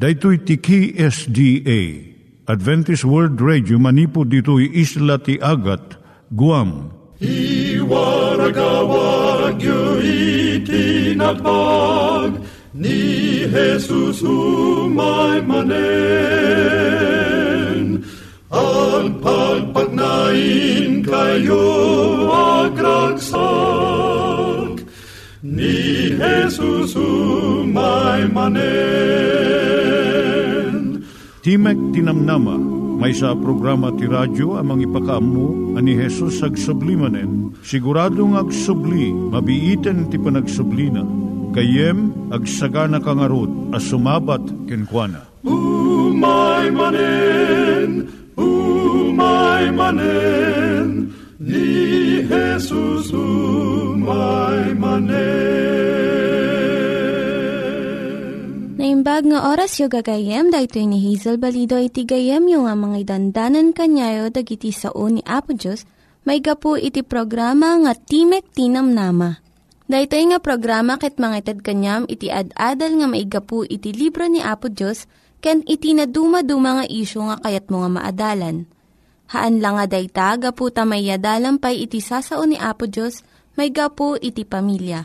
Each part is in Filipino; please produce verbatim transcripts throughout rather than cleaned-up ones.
Daitui tiki S D A, Adventist World Radio, manipod ditoy isla ti Agat, Guam. I waragawag yu itinatpag, ni Jesus umay manen. Ang pagpagnain kayo agkansak, ni Jesus umay manen. Timek Tinam Nama, may sa programa ti radyo amang ipakaammo ani Jesus agsublimanen. Siguradong agsubli, mabiiten ti panagsublina. Kayem agsagana kangarot a sumabat kenkwana. Umay manen, umay manen, ni Jesus umay manen. Naimbag nga oras yung gagayem, dahil ni Hazel Balido iti gagayem yung nga mga dandanan kanyayo dag iti sao ni Apo Diyos, may gapu iti programa nga Timek Tinam Nama. Dahil nga programa kit mga itad kanyam iti ad-adal nga may gapu iti libro ni Apo Diyos, ken iti na dumaduma nga isyo nga kayat mga maadalan. Haan lang nga dayta, gapu tamay yadalampay iti sao ni Apo Diyos, may gapu iti pamilya.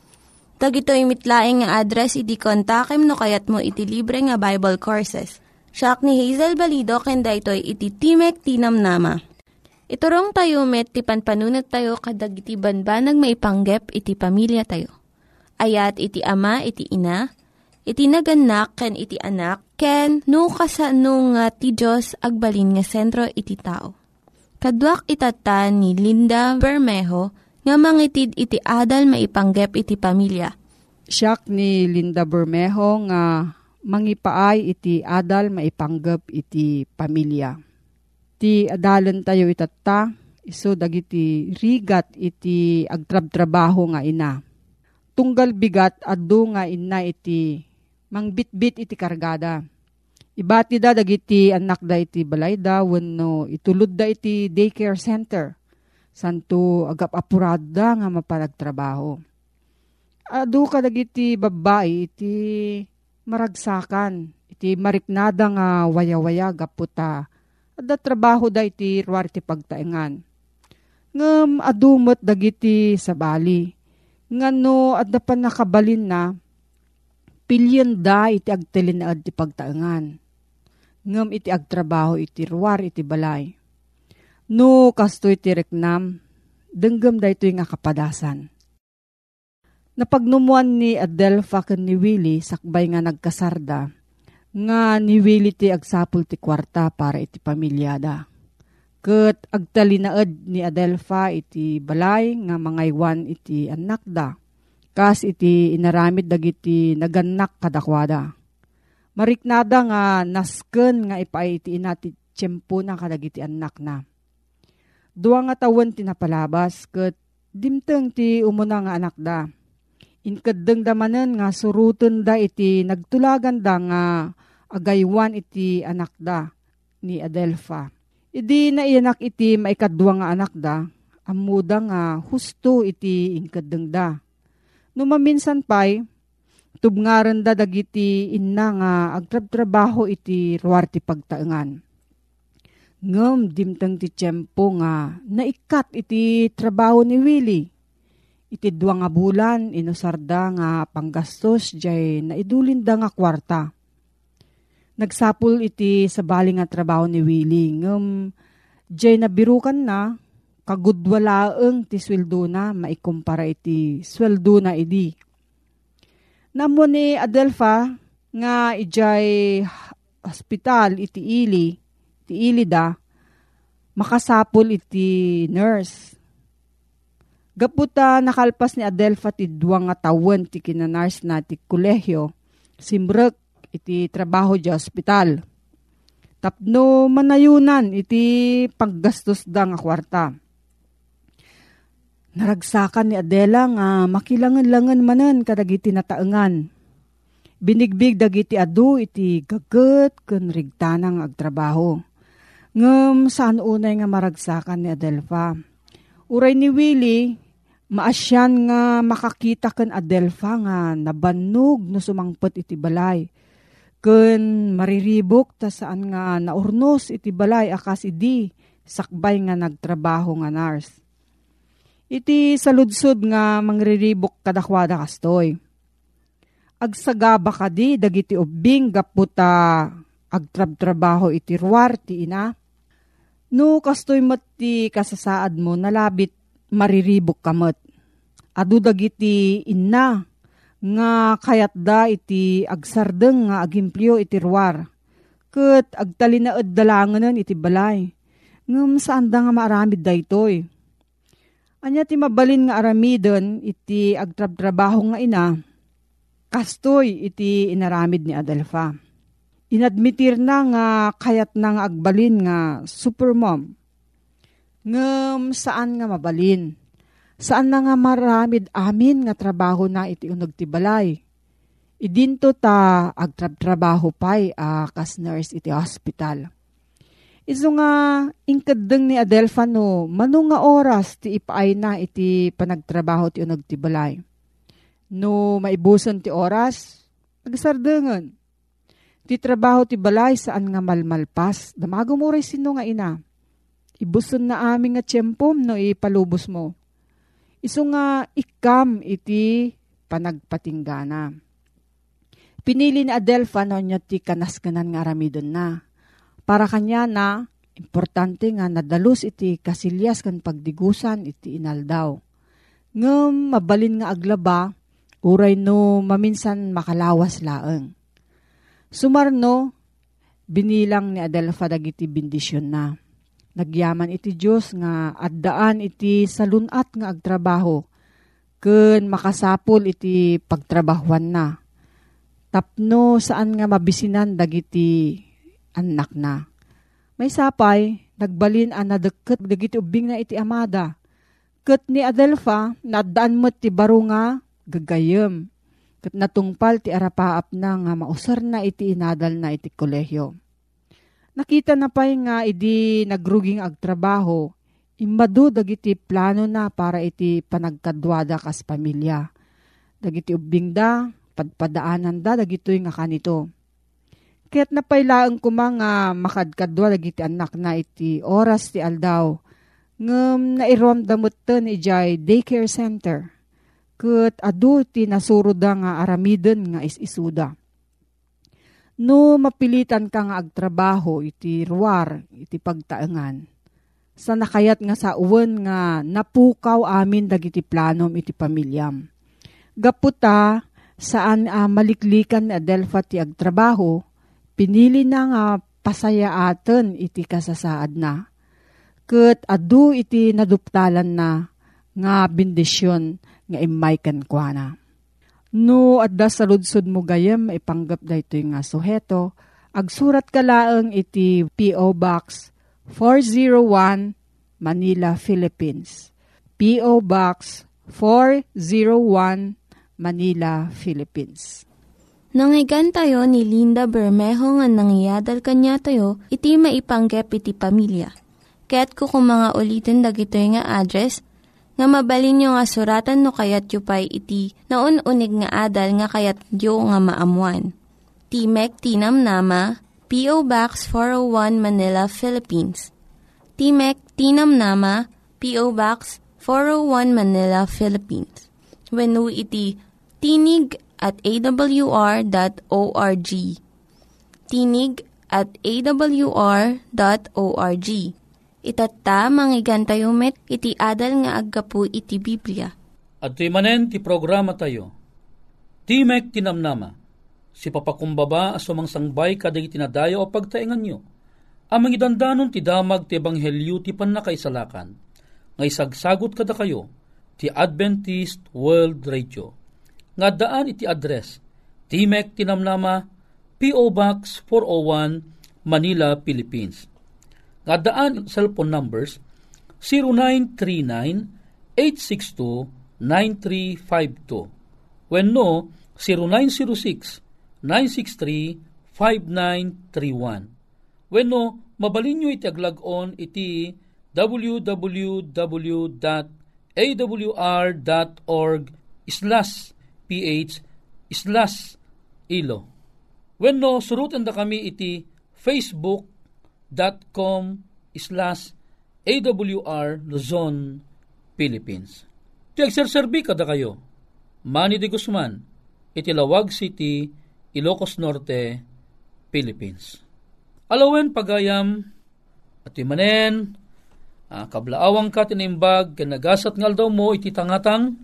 Tag ito'y mitlaing nga address, iti kontakem no kayat mo iti libre nga Bible Courses. Siya ni Hazel Balido, kenda ito'y iti Timek Tinam Nama. Iturong tayo met, ti panpanunat tayo, kadag iti banbanag maipanggep, iti pamilya tayo. Ayat iti ama, iti ina, iti naganak, ken iti anak, ken no kasano nga ti Diyos, agbalin nga sentro iti tao. Kaduak itata ni Linda Bermejo, nga mangitid iti adal maipanggep iti pamilya. Siak ni Linda Bermejo nga mangipaay iti adal maipanggep iti pamilya. Ti adalan tayo itata, iso dagiti rigat iti agtrab-trabaho nga ina. Tunggal bigat addo nga ina iti mangbitbit iti kargada. Ibati da dagiti anak da iti balay da wenno itulod da iti daycare center. Santo agap apurada nga mapalagtrabaho. Adu ka dagiti babae iti maragsakan, iti mariknada nga waya-waya gaputa. Adda trabaho da iti ruar iti pagtaengan. Ngem adumot dagiti sabali. Ngano adda pa nakabalin na pilyen da iti agtelinaad iti pagtaengan. Ngem iti agtrabaho iti ruar iti balay. No, kastoy tireknam, denggam da ito yung akapadasan. Napagnumuan ni Adelfa ken ni Willie, sakbay nga nagkasarda, nga ni Willie ti agsapul ti kwarta para iti pamilyada. Ket agtalinaed ni Adelfa iti balay, nga mangaywan iti anak da, kas iti inaramid dagiti naganak kadakwada. Mariknada nga nasken nga ipaay iti ina ti tiyempo na kadagiti anak na. Dua nga tawen ti napalabas ket dimteng ti umuna nga anak da. Inkadeng damanen nga suruten da iti nagtulagan da nga agaywan iti anak da ni Adelfa. Idi naianak iti maikadwa nga anak da, ammo da nga husto iti inkadeng da. No maminsan pay, tubngaren da dagiti inna nga agtrab-trabaho iti ruar ti pagtaengan. Ngem dimteng ti tiyempo nga naikat iti trabaho ni Willie. Iti dua nga bulan inusarda nga panggastos jay naidulin da nga kwarta. Nagsapul iti sabali nga trabaho ni Willie. Ngem jay nabirukan na kagudwalaeng ti sweldo na maikumpara iti sweldo na idi. Namo ni Adelfa nga ijay hospital iti Ili. Iti ilida, makasapul iti nurse. Gaputa nakalpas ni Adelfa ti dua nga tawen ti kinanars na ti kolehyo, simbrek iti trabaho di ospital. Tapno manayunan iti paggastos dang akwarta. Naragsakan ni Adela nga makilangan-langan manan kadagiti nataengan. Binigbig dagiti adu iti gaget ken rigtanang agtrabaho. Ngem saan unay nga maragsakan ni Adelfa. Uray ni Willie, maasyan nga makakita ken Adelfa nga nabannog no sumangpet iti balay. Ken mariribok ta saan nga naurnos iti balay akas idi sakbay nga nagtrabaho nga nars. Iti saludsod nga mangriribok kadakwada kastoy. Agsagaba ka di, dagiti ubing gaputa agtrab-trabaho iti ruwar ti ina. No, kastoy met ti kasasaad mo, nalabit mariribok kamet. Adu dagiti inna, nga kayat da iti agsardeng nga agimplyo iti ruwar. Ket agtalinaed dalanganan iti balay. Ngem saan da nga maaramid da itoy. Anya ti mabalin nga aramiden iti agtrab-trabaho nga ina. Kastoy iti inaramid ni Adelfa. Inadmitir na nga kayat na nga agbalin nga supermom. Ngem saan nga mabalin? Saan na nga maramid amin nga trabaho na iti uneg ti balay? Idinto ta agtrab-trabaho pay a kas nurse iti hospital. Isu nga ingkeddeng ni Adelfa no manung nga oras ti ipaay na iti panagtrabaho ti uneg ti balay. No maibusan ti oras, agsardengan. Ti trabaho ti balay saan nga malmalpas, damago mo rin sino nga ina. Ibusan na aming nga tiyempom no ipalubos mo. Iso nga ikam iti panagpatinggana. Pinili ni Adelfa no niya ti kanaskanan nga aramidon na. Para kanya na, importante nga nadalus iti kasilyas kan pagdigusan iti inal daw. Ngem mabalin nga aglaba, uray no maminsan makalawas laeng. Sumarno, binilang ni Adelfa dagiti bendisyon na. Nagyaman iti Diyos nga addaan iti salunat nga agtrabaho. Ken makasapol iti pagtrabahuan na. Tapno saan nga mabisinan dagiti anak na. May sapay, nagbalin ang nadeket dagiti ubing na iti amada. Ket ni Adelfa, naddaan met ti baro nga gagayem. Ket natungpal ti arapaap na nga mausar na iti inadal na iti kolehiyo. Nakita na pay nga idi nagruging agtrabaho, imbado dagiti plano na para iti panagkadwada kas pamilya. Dagiti ubing da, padpadaanan da, dagitoy nga kanito. Kaya't napaylaan kuma nga makadkadwa dagiti anak na iti oras ti aldaw, ngem nairamdamot ta ni Jay Daycare Center. Ket adu ti nasuroda nga aramiden nga is-isuda. No mapilitan ka nga agtrabaho iti ruwar, iti pagtaengan. Sa nakayat nga sa uwan nga napukaw amin dagiti planom iti pamilyam. Gaputa saan uh, maliklikan ni Adelfa ti agtrabaho, pinili na nga pasayaaten iti kasasaad na. Ket adu iti naduptalan na nga bendisyon nga imayken kuana. No adda saludsod mo gayem ipanggap daytoy nga suheto, agsurat ka laeng iti P O Box four oh one Manila, Philippines. P O Box four oh one Manila, Philippines. Nangyigan tayo ni Linda Bermejo nga nangyadal kanya tayo iti maipanggap iti pamilya. Kaya't kukumanga ulitin dagito nga address nga mabalin nyo nga suratan no kayat yu pa iti na un-unig nga adal nga kayat yu nga maamuan. Timek Tinam Nama, P O Box four oh one Manila, Philippines. Timek Tinam Nama, P O Box four oh one Manila, Philippines. Wenno iti tinig at a w r dot org. Tinig at a w r dot org. Itata, manggigan tayo met, iti adal nga aggapu iti Biblia. At ti manen ti programa tayo, Timek Tinam Nama, si Papa Kumbaba as sumangsangbay kadag itinadayo o pagtaingan nyo. Amang idandanon ti damag ti Ebanghelyo ti panakaisalakan, nga isagsagot kada kayo, ti Adventist World Radio. Nga daan iti address, Timek Tinam Nama, P O Box four oh one, Manila, Philippines. Nadaan cellphone numbers zero nine three nine, eight six two, nine three five two. When no, zero nine zero six, nine six three, five nine three one. When no, mabalin nyo itaglagon iti w w w dot a w r dot org slash ph slash ilo. When no, surutan da kami iti facebook dot com slash awr Luzon, Philippines. Ti agserserbi kada kayo. Manny de Guzman, iti Lawag City, Ilocos Norte, Philippines. Alawen pagayam ati manen ah, kablaawang ka tinimbag kanagasat ngal daw mo iti tangatang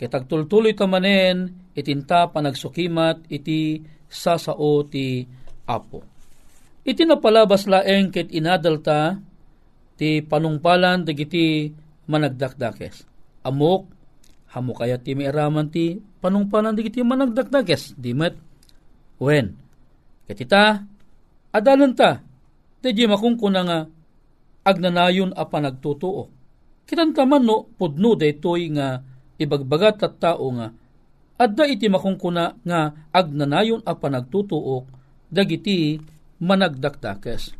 ketagtultuloy ta manen itinta panagsukimat iti sasao ti Apo. Iti napalabas laeng ket inadalta ti panungpalan dagiti managdakdakes. Amok hamo kaya ti miaraman ti panungpalan dagiti managdakdakes dimet wen ket ita adalan ta, tadya makungkuna nga, agnanayon a panagtutuo. Kitantaman no, pudno da ito'y nga, ibagbagat at tao nga, adda iti makungkuna nga, agnanayon a panagtutuo, dagiti managdakdakes.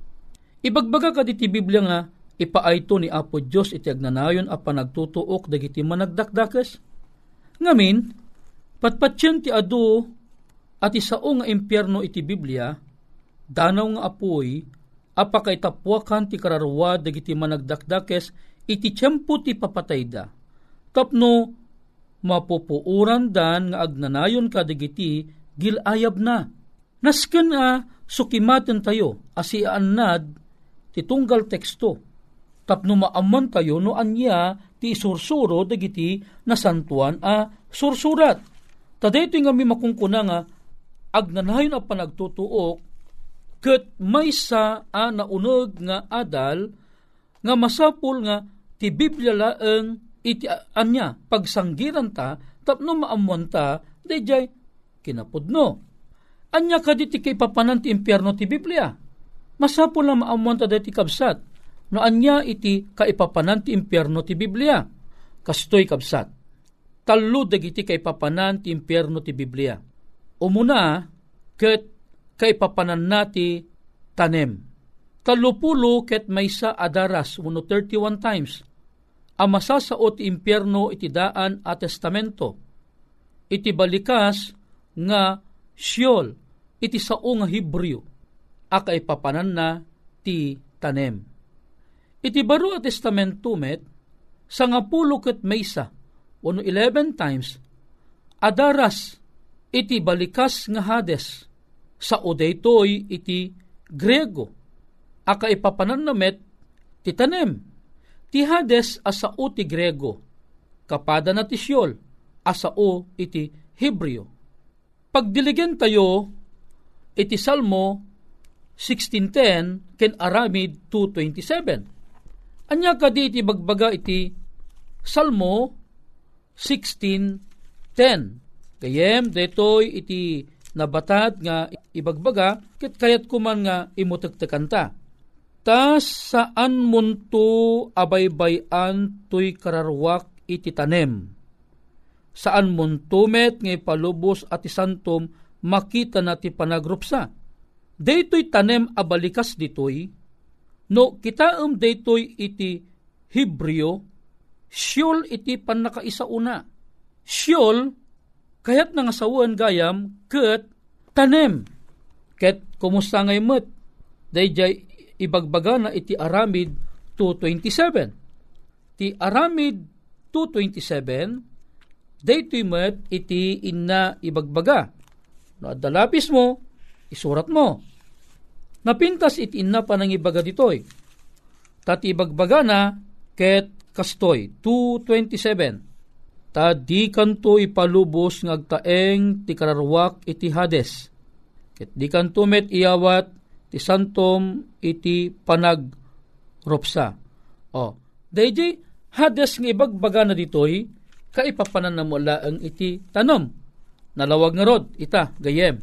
Ibagbaga ka diti Biblia nga, ipaayto ni Apo Diyos iti agnanayon a panagtutuo, dagiti managdakdakes. Ngamin, patpatyan ti adu, at isao nga impyerno iti Biblia, danaw nga apoy, apakaitapwakan ti kararwa dagiti managdakdakes iti tiyempo ti papatayda. Tapno, mapupuuran dan nga agnanayon ka dagiti gilayab na. Nasken a sukimaten tayo asi annad ti tunggal teksto. Tapno maaman tayo no anya ti sursuro dagiti nasantuan a sursurat. Tadaytoy nga mi makungkuna nga agnanayon a panagtutuok ket maysa a nauneg nga adal nga masapul nga ti Biblia laeng iti anya pagsanggiran ta tapno maamuan ta dayjay kinapudno anya kaditi kay papanan ti impyerno ti Biblia masapul nga maamuan ta dayjay kabsat no anya iti kaipapanan ti impyerno ti Biblia kastoy kabsat tallo dagiti kay papanan ti impyerno ti Biblia umuna ket kay papanan nati tanem. Talupulo ket maysa adaras, one thirty-one times. Ang masasaot impyerno itidaan a testamento. Iti balikas nga Sheol, iti sao nga Hebreo, a kay papanan na ti tanem. Iti baro a testamento met, sangapulo ket maysa, one eleven times. Adaras, iti balikas nga Hades, sa odaytoy iti Grego, a kaipapanan namet ti tanem. Ti Hades asao ti Grego, kapada na ti Sheol, asao iti Hebreo. Pagdiligen tayo, iti Salmo sixteen ten ken Aramid two twenty-seven. Anya kadi iti bagbaga iti Salmo sixteen ten. Kayem daytoy iti nabatad nga ibagbaga ket kayat kuman nga imutektekan ta. Tas saan munto abaybayan tuy kararwak iti tanem. Saan munto met nga ipalubos at isantom makita na ti panagrupsa. Daytoy tanem abalikas ditoy no kitaem daytoy iti Hebreo Sheol iti pannakaisauna. Sheol kayat nga sawan gayam ket tanem ket kumusta ngay met dayjay ibagbaga na iti Aramid two twenty-seven. Ti Aramid two twenty-seven daytoy met iti inna ibagbaga no adda lapis mo isurat mo napintas iti inna panangibaga ditoy tati ibagbaga na ket kastoy two twenty-seven. Ta di kanto ipalubos ngagtaeng ti kararwak iti Hades. Ket di kanto met iyawat ti santom iti panagropsa. O, dayjay Hades nga ibagbaga na ditoy, kaipapanan na mula ang iti tanom. Nalawag nga rod, ita, gayem.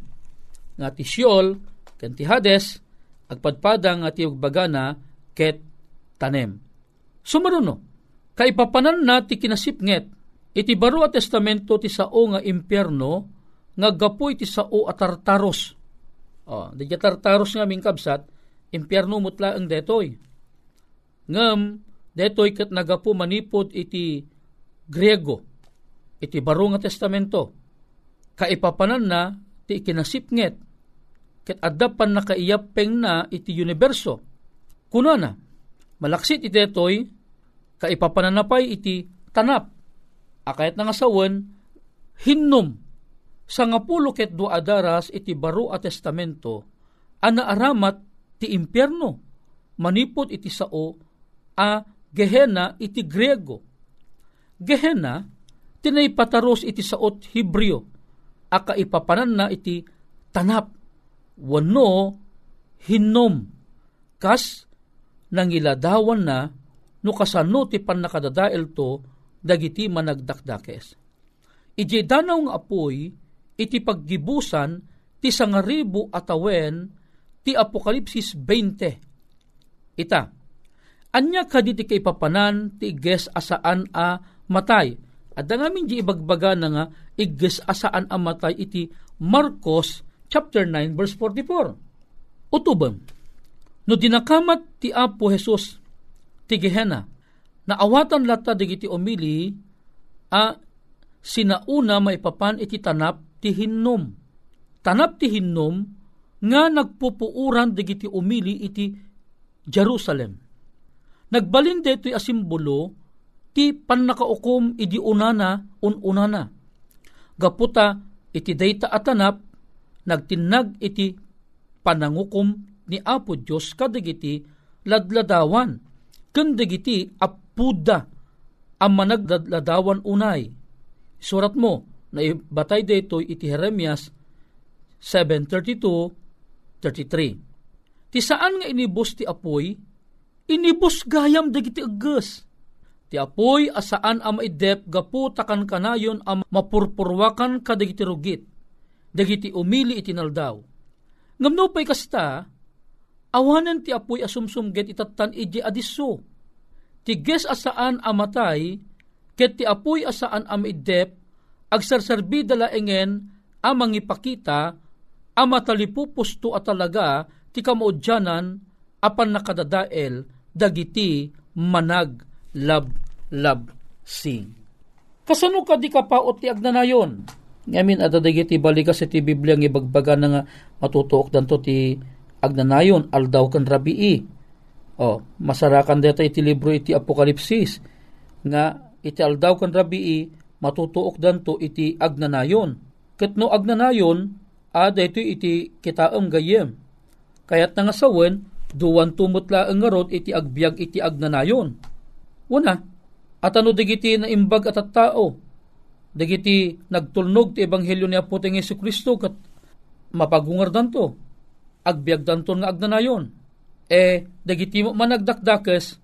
Nga ti Sheol, ken ti Hades, agpadpadang at iyog bagana ket tanem. Sumaruno, kay papanan nati kinasipnget, iti baro a testamento ti sao nga impyerno, nga gapoy ti sao at tartaros. O, di ka tartaros nga mingkabsat, impyerno mutla ang detoy. Ngam, detoy kat nagapo manipod iti Griego, iti baro nga testamento. Kaipapanan na ti ikinasipnget, ket adapan na kaiyapeng na iti universo. Kunana, malaksit iti detoy, kaipapanan na pa'y iti tanap. Akayat na nga sawan, Hinnom, sangapulo ket dua daras iti baro a testamento, ana aramat ti impyerno, manipod iti sao a Gehenna iti Griego. Gehenna, tinaypataros iti saot Hebreo, aka ipapanan na iti tanap, wano Hinnom, kas nangiladawan na no kasano ti pannakadadael to dagiti managdakdakes. Ije danaw nga apoy iti paggibusan ti sangaribu atawen ti Apokalipsis twenty. Ita, anya kaditi kay papanan ti iges asaan a matay. At dangamin di ibagbaga na nga iges asaan a matay iti Marcos chapter nine verse forty-four. Utubang, no dinakamat ti Apo Jesus ti Gehenna, naawatan lata digiti umili a sinauna maipapan iti tanap ti Hinnom. Tanap ti Hinnom nga nagpupuuran digiti umili iti Jerusalem. Nagbalin deto'y asimbolo ti pannakaukom idi unana ununana. Gaputa iti dayta at tanap nagtinag iti panangukom ni Apo Dios kadigiti ladladawan kendigiti apudda ang managladladawan unay. Surat mo, naibatay dito iti Jeremias seven thirty-two thirty-three. Ti saan nga inibos ti apoy? Inibos gayam dagiti agges. Ti apoy asaan a maidep gapu takan kanayon a mapurpurwakan kadagiti rugit. Dagiti umili iti naldaw. Ngamno pa'y kasta, awanan ti apoy asumsumget itatan iti adiso. Ti ges asaan a matay, ket ti apoy asaan am idep, agsarsarbi dalaengen amang ipakita, ama talipupusto at talaga ti kamaudyanan apan nakadadael dagiti manag lab lab sing. Kasano ka di kapaot ti agnanayon? Ngamin adadagiti balikas iti Biblia ng ibagbaga na nga matutuok danto ti agnanayon aldaw kan rabii. O, masarakan deta iti libro iti Apokalipsis nga iti aldaw kan rabii, matutuok danto iti agnanayon. Ket no agnanayon, ada ito iti kitaam gayem. Kayat na nga sawen, duwan tumutla ang ngarod iti agbyag iti agnanayon. Una, at ano digiti na imbag at at tao? Digiti nagtulnog ti Ebanghelyo ni Apoteng Yesu Kristo kat mapagungar danto. Agbyag danto nga agnanayon. E, digiti managdakdakes,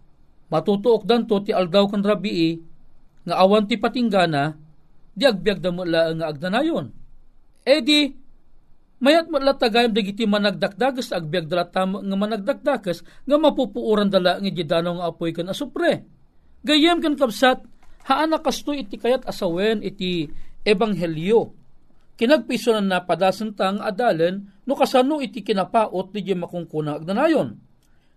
matutuok danto ti aldaw kan rabii, nga awan ti patinggana, di agbyag damula nga agnanayon. E di, mayat matla tagayam digiti managdakdagas, agbyag dalatam nga managdakdagas, nga mapupuuran dala nga jidano nga apoy kan asupre. Gayem kan kapsat, haana kasto iti kayat asawen iti ebanghelyo. Kinagpisonan na padasantang adalen, no kasano iti kinapaot di di makungkuna agnanayon.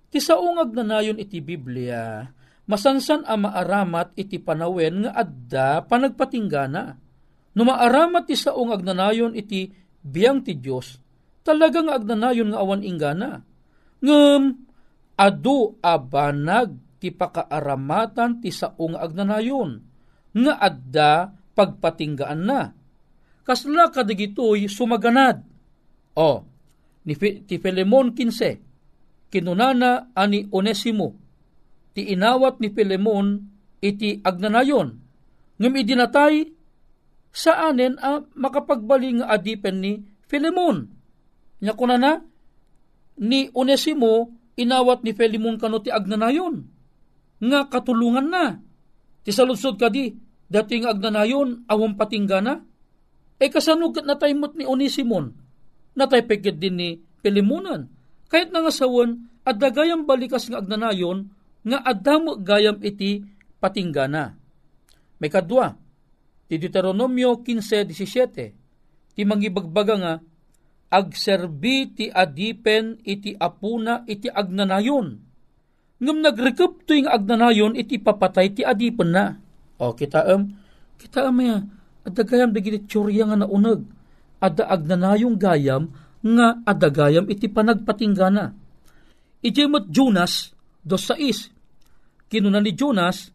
Ti saong agnanayon iti Biblia, masansan a maaramat iti panawen nga adda panagpatinggana. No maaramat ti saong agnanayon iti biyang ti Dios, talaga nga agnanayon nga awan inggana. Ngem adu a banag ti pakaaramatan ti saong agnanayon nga adda pagpatinggaan na. Kasla kadigitoy sumaganad. O, ni ti Filemon fifteen, kinunana ani Onesimo ti inawat ni Filemon iti agnanayon. Ngem idinatay saanen a makapagbali nga adipen ni Filemon. Nya kunana ni Onesimo inawat ni Filemon kano ti agnanayon nga katulungan na. Ti saludsod kadi dating agnanayon awam patinggana. E kasanugkat nataymot ni Onesimon natay peket din ni Filemonan. Kahit nga sawon, at dagayang balikas nga agnanayon, nga adamo gayam iti patinggana. May kadwa, ti Deuteronomio fifteen seventeen, ti mangibagbaga nga, agserbi ti adipen iti apuna iti agnanayon. Ngam nagrekap to yung agnanayon iti papatay ti adipen na. O kitaam, kitaam ya, at dagayam dagiti tsurya nga naunag, at da agnanayong gayam nga adagayam iti panagpatinggana. Ijemot Jonas two six. Kinunan ni Jonas,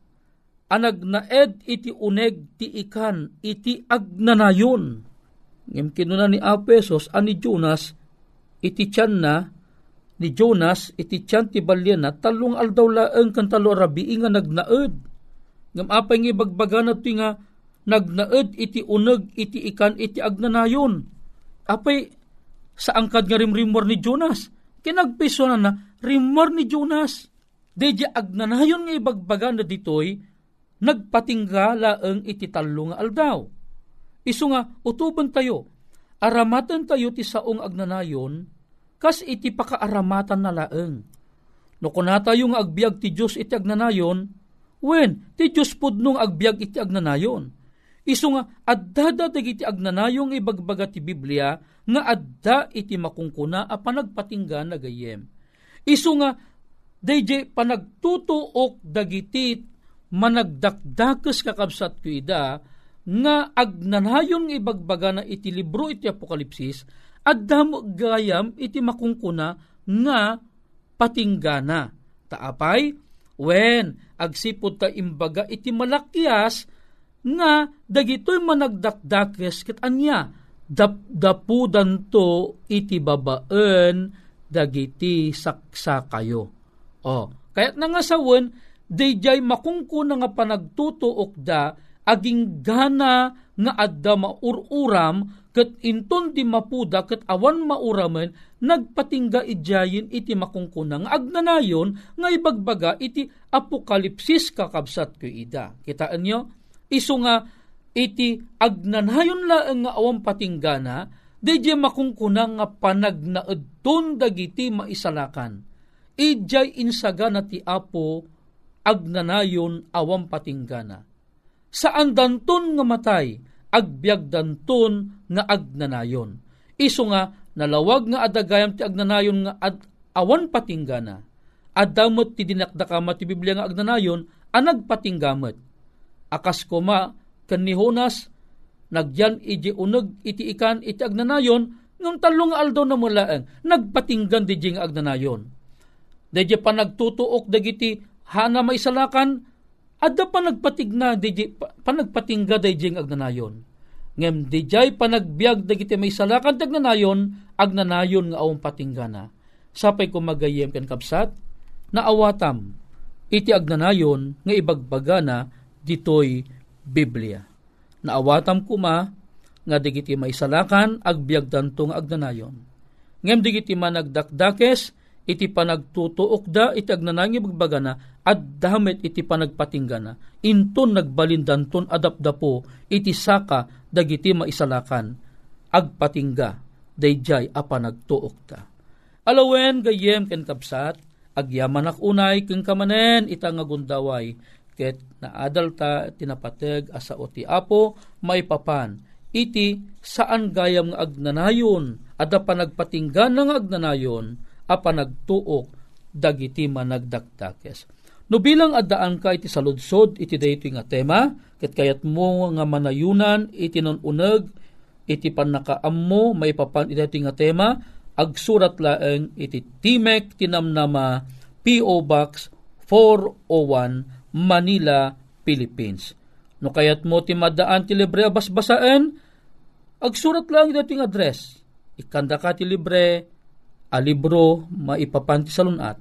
anag naed iti uneg ti ikan iti agnanayon. Ngem kinunan ni Apesos ani Jonas iti tiyan na ni Jonas iti tiyan ti balyen na talong aldaw laeng kantalo rabii nga nagnaed. Ngem apay nga bagbagan iti nga nagnaed iti uneg iti ikan iti agnanayon. Apay sa angkad nga rimrimor ni Jonas. Kinagpiso na na, rimor ni Jonas. Deja agnanayon nga ibagbagan na ditoy, nagpatinggala ang ititalo nga aldaw. Isu nga, utuban tayo, aramatan tayo ti saong agnanayon, kas iti pakaaramatan na laeng. No kuna tayo nga agbiag ti Diyos iti agnanayon, wen, ti Diyos pudnong agbiag iti agnanayon. Isu nga, addada iti agnanayong ibagbaga ti Biblia, nga adda iti makungkuna a panagpatingga na gayem. Isu nga, dayjay panagtutuok dagiti managdakdakes kakabsat kuida, nga agnanayong ibagbaga na iti libro iti Apokalipsis, adda mo gayam iti makungkuna nga patingga na. Taapay, wen, agsipod ta imbaga iti malakias, nga dagitoy managdakdakes ket anya dapdapudan to iti babaen dagiti saksa kayo. Oh, kaya't nangasawen dayjay makungkuna nga panagtutuok da aginggana nga adda maururam ket inton di mapuda ket awan mauramen nagpatingga idyayen iti makungkuna nga agnanayon nga ibagbaga iti Apokalipsis kakabsat kuida. Kitaan nyo? Isu nga iti agnanayon laeng nga awang patinggana, dayjay makungkuna nga panagnaeddon dagiti maisalakan. Ijay insagana ti Apo agnanayon awang patinggana. Saan danton nga matay, agbiag danton nga agnanayon. Isu nga nalawag nga adagayam ti agnanayon nga ad, awan patinggana. Adamot ti dinakdakama ti Biblia nga agnanayon anag patinggamet. Akas kuma ken ni Jonas nagyan iji uneg iti ikan iti agnanayon ngem tallo nga aldaw na mulaeng nagpatinggan dijing agnanayon. Deje panagtutuok dagiti hana maisalakan adda panagpatigna deje panagpatingga dijing agnanayon. Ngem dejay panagbiag dagiti maisalakan ti agnanayon agnanayon nga awong patinggana. Sapay kumagayem ken kapsat na awatam iti agnanayon nga ibagbagana ditoy Biblia. Naawatam kuma nga digiti maisalakan agbiag dantong agnanayon. Ngem digiti managdakdakes iti panagtutuok da iti agnanayon ibagbagana addamet iti panagpatinggana. Inton nagbalindanton adapdapo iti saka dagiti maisalakan agpatingga dayjay a panagtuok da. Alawen gayem ken kapsat agyaman ak unay ken kamanen ita nga gundaway ket na adalta tinapateg asa o ti Apo maipapan iti saan gayam nga agnanayon adda panagpatinggan nga agnanayon a panagtuok dagiti managdakdakes. No bilang addaan ka iti saludsod iti daytoy nga tema ket kayat mo nga manayunan iti nonuneg iti pannakaammo maipapan iti daytoy nga tema agsurat laeng iti Timek Tinam Nama, P O Box four oh one, Manila, Philippines. No kayat mo timadaan ti libre abasbasaen, agsurat lang dito yung address. Ikanda ka ti libre, alibro, maipapan ti salunat,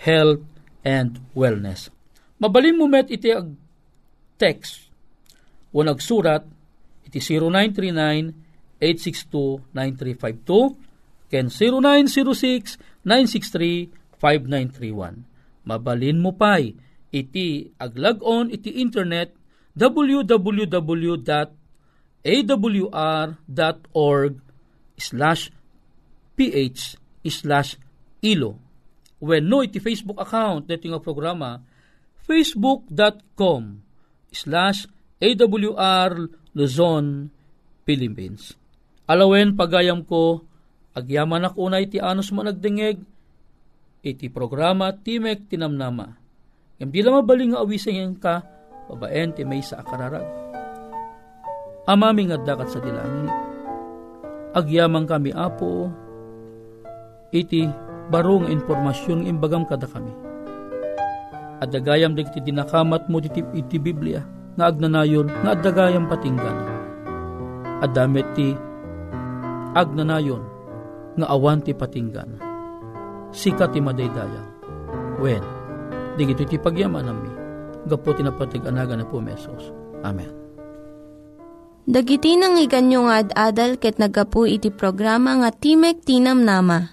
health and wellness. Mabalin mo met iti ag text. O nagsurat, iti zero nine three nine eight six two nine three five two, ken zero nine zero six nine six three five nine three one. Mabalin mo pa'y, iti aglagon iti internet w w w dot a w r dot org slash p h slash Ilo. Well, no, iti Facebook account na ito nga programa, facebook.com slash awr Luzon, Philippines. Alawen pagayam ko, agyaman ako na iti anos managdingeg, iti programa Timek Tinam Nama. Hindi lang mabaling nga awisingin ka, babaen ti may sa akararag. Amaming dakat sa dilangin, agyamang kami apo, iti barong informasyon imbagam kada kami. Adagayam digiti dinakamat mo iti, iti Biblia, nga agnanayon, nga adagayam patinggan. Adamit ti agnanayon, nga awan ti patinggan. Sika ti madaydaya. Wen. Digito iti pagyaman nami, gapo tinapatig anaga na po mesos. Amen. Dagiti nangyiganyo nga ad-adal ket nagapu iti programa nga Timek Tinam Nama.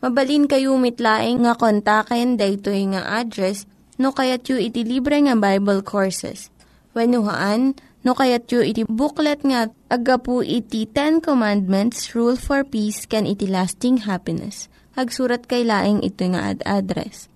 Mabalin kayo mitlaing nga kontaken daytoy nga address no kayat yu iti libre nga Bible Courses. Wenno haan, no kayat yu iti booklet nga agapu iti Ten Commandments, Rule for Peace, can iti lasting happiness. Hagsurat kay laing ito nga ad address.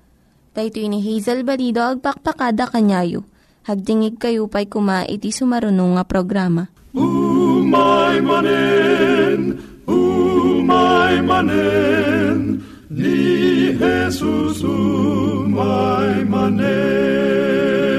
Daytoy ni Hazel Balido agpakpakada kanyayo. Hagdingig kayo pa'y kuma iti sumarunong nga programa. Umay manen, umay manen, ni Jesus umay manen.